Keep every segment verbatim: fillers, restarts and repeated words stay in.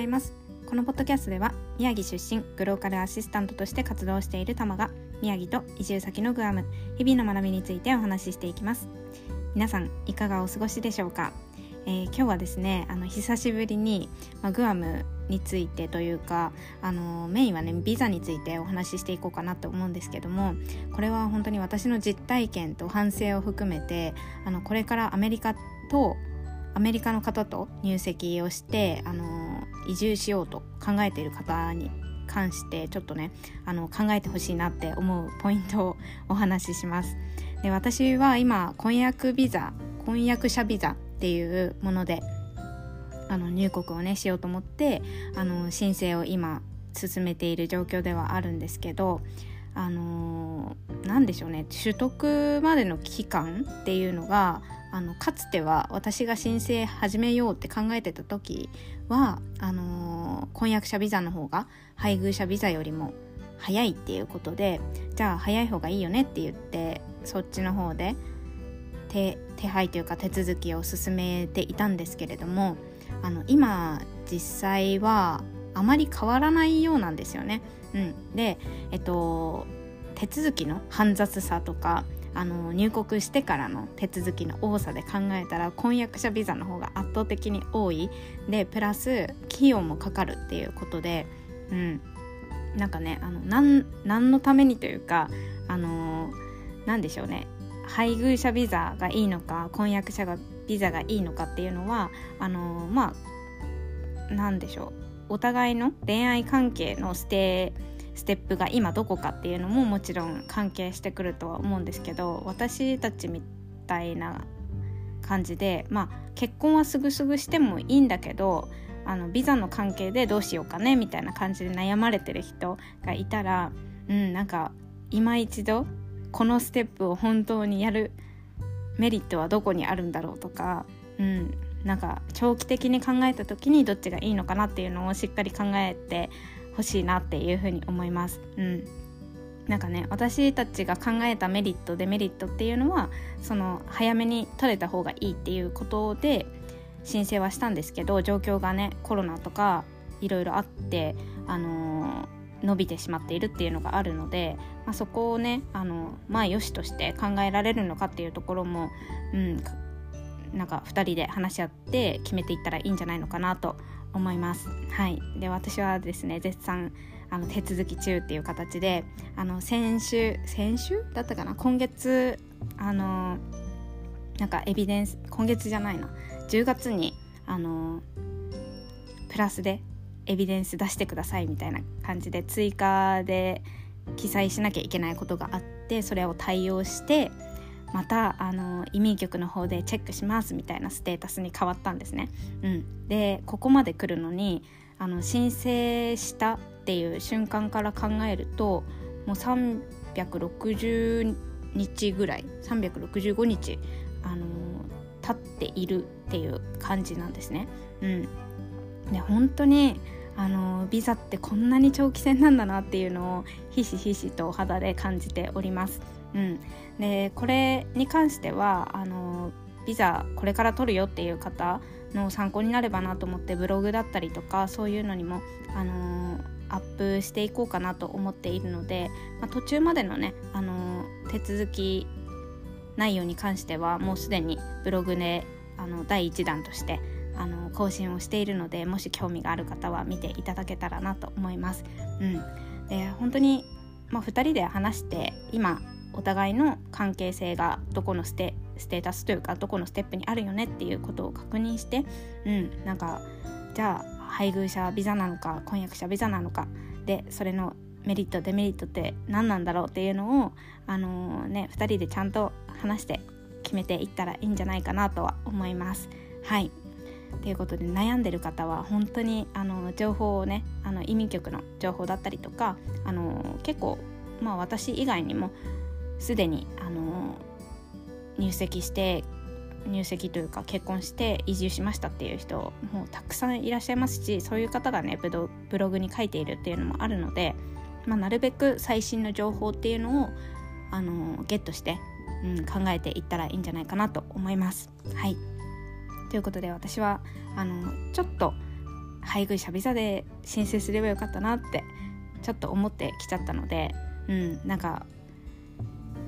ざいます。このポッドキャストでは宮城出身グローカルアシスタントとして活動している玉が宮城と移住先のグアム、日々の学びについてお話ししていきます。皆さんいかがお過ごしでしょうか。えー、今日はですねあの久しぶりに、まあ、グアムについてというかあのメインはねビザについてお話ししていこうかなと思うんですけども、これは本当に私の実体験と反省を含めてあのこれからアメリカとアメリカの方と入籍をしてあの移住しようと考えている方に関してちょっとねあの考えてほしいなって思うポイントをお話しします。で、私は今婚約ビザ婚約者ビザっていうものであの入国をねしようと思ってあの申請を今進めている状況ではあるんですけど、あのなんでしょうね取得までの期間っていうのがあのかつては私が申請始めようって考えてた時はあの婚約者ビザの方が配偶者ビザよりも早いっていうことで、じゃあ早い方がいいよねって言ってそっちの方で 手, 手配というか手続きを進めていたんですけれども、あの今実際はあまり変わらないようなんですよね。うん、で、えっと、手続きの煩雑さとかあの入国してからの手続きの多さで考えたら婚約者ビザの方が圧倒的に多いで、プラス費用もかかるっていうことで、うん、なんかねあのなん何のためにというかあのなんでしょうね配偶者ビザがいいのか婚約者がビザがいいのかっていうのはあのまあなんでしょうお互いの恋愛関係のステーステップが今どこかっていうのももちろん関係してくるとは思うんですけど、私たちみたいな感じで、まあ、結婚はすぐすぐしてもいいんだけどあのビザの関係でどうしようかねみたいな感じで悩まれてる人がいたら、うん、なんか今一度このステップを本当にやるメリットはどこにあるんだろうとか、うん、なんか長期的に考えた時にどっちがいいのかなっていうのをしっかり考えて欲しいなっていうふうに思います。うん、なんかね私たちが考えたメリットデメリットっていうのはその早めに取れた方がいいっていうことで申請はしたんですけど、状況がねコロナとかいろいろあって、あのー、伸びてしまっているっていうのがあるので、まあ、そこをね、あのー、まあ良しとして考えられるのかっていうところも、うん、なんかふたりで話し合って決めていったらいいんじゃないのかなと思います。はい、で私はですね絶賛あの手続き中っていう形であの先週先週だったかな今月あのなんかエビデンス今月じゃないなじゅうがつにあのプラスでエビデンス出してくださいみたいな感じで追加で記載しなきゃいけないことがあって、それを対応してまたあの移民局の方でチェックしますみたいなステータスに変わったんですね。うん、でここまで来るのにあの申請したっていう瞬間から考えるともうさんびゃくろくじゅうにちぐらいさんびゃくろくじゅうごにちあの経っているっていう感じなんですね。うん、で本当にあのビザってこんなに長期戦なんだなっていうのをひしひしとお肌で感じております。うん、でこれに関してはあのビザこれから取るよっていう方の参考になればなと思ってブログだったりとかそういうのにもあのアップしていこうかなと思っているので、まあ、途中までのねあの手続き内容に関してはもうすでにブログであのだいいちだんとしてあの更新をしているので、もし興味がある方は見ていただけたらなと思います。うん、で本当に、まあ、ふたりで話して今お互いの関係性がどこのステ、ステータスというかどこのステップにあるよねっていうことを確認して、うん、なんかじゃあ配偶者ビザなのか婚約者ビザなのかでそれのメリットデメリットって何なんだろうっていうのを、あのーね、ふたりでちゃんと話して決めていったらいいんじゃないかなとは思います。はい、ということで悩んでる方は本当にあの情報をねあの移民局の情報だったりとか、あのー、結構、まあ、私以外にもすでにあの入籍して入籍というか結婚して移住しましたっていう人もうたくさんいらっしゃいますし、そういう方がねブログに書いているっていうのもあるので、まあ、なるべく最新の情報っていうのをあのゲットして、うん、考えていったらいいんじゃないかなと思います。はい、ということで私はあのちょっと配偶者ビザで申請すればよかったなってちょっと思ってきちゃったので、うん、なんか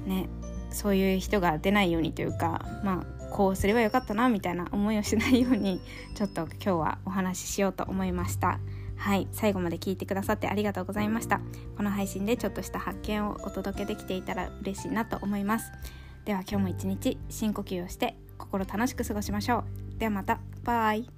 ね、そういう人が出ないようにというか、まあこうすればよかったなみたいな思いをしないようにちょっと今日はお話ししようと思いました。はい、最後まで聞いてくださってありがとうございました。この配信でちょっとした発見をお届けできていたら嬉しいなと思います。では今日も一日深呼吸をして心楽しく過ごしましょう。ではまた、バイ。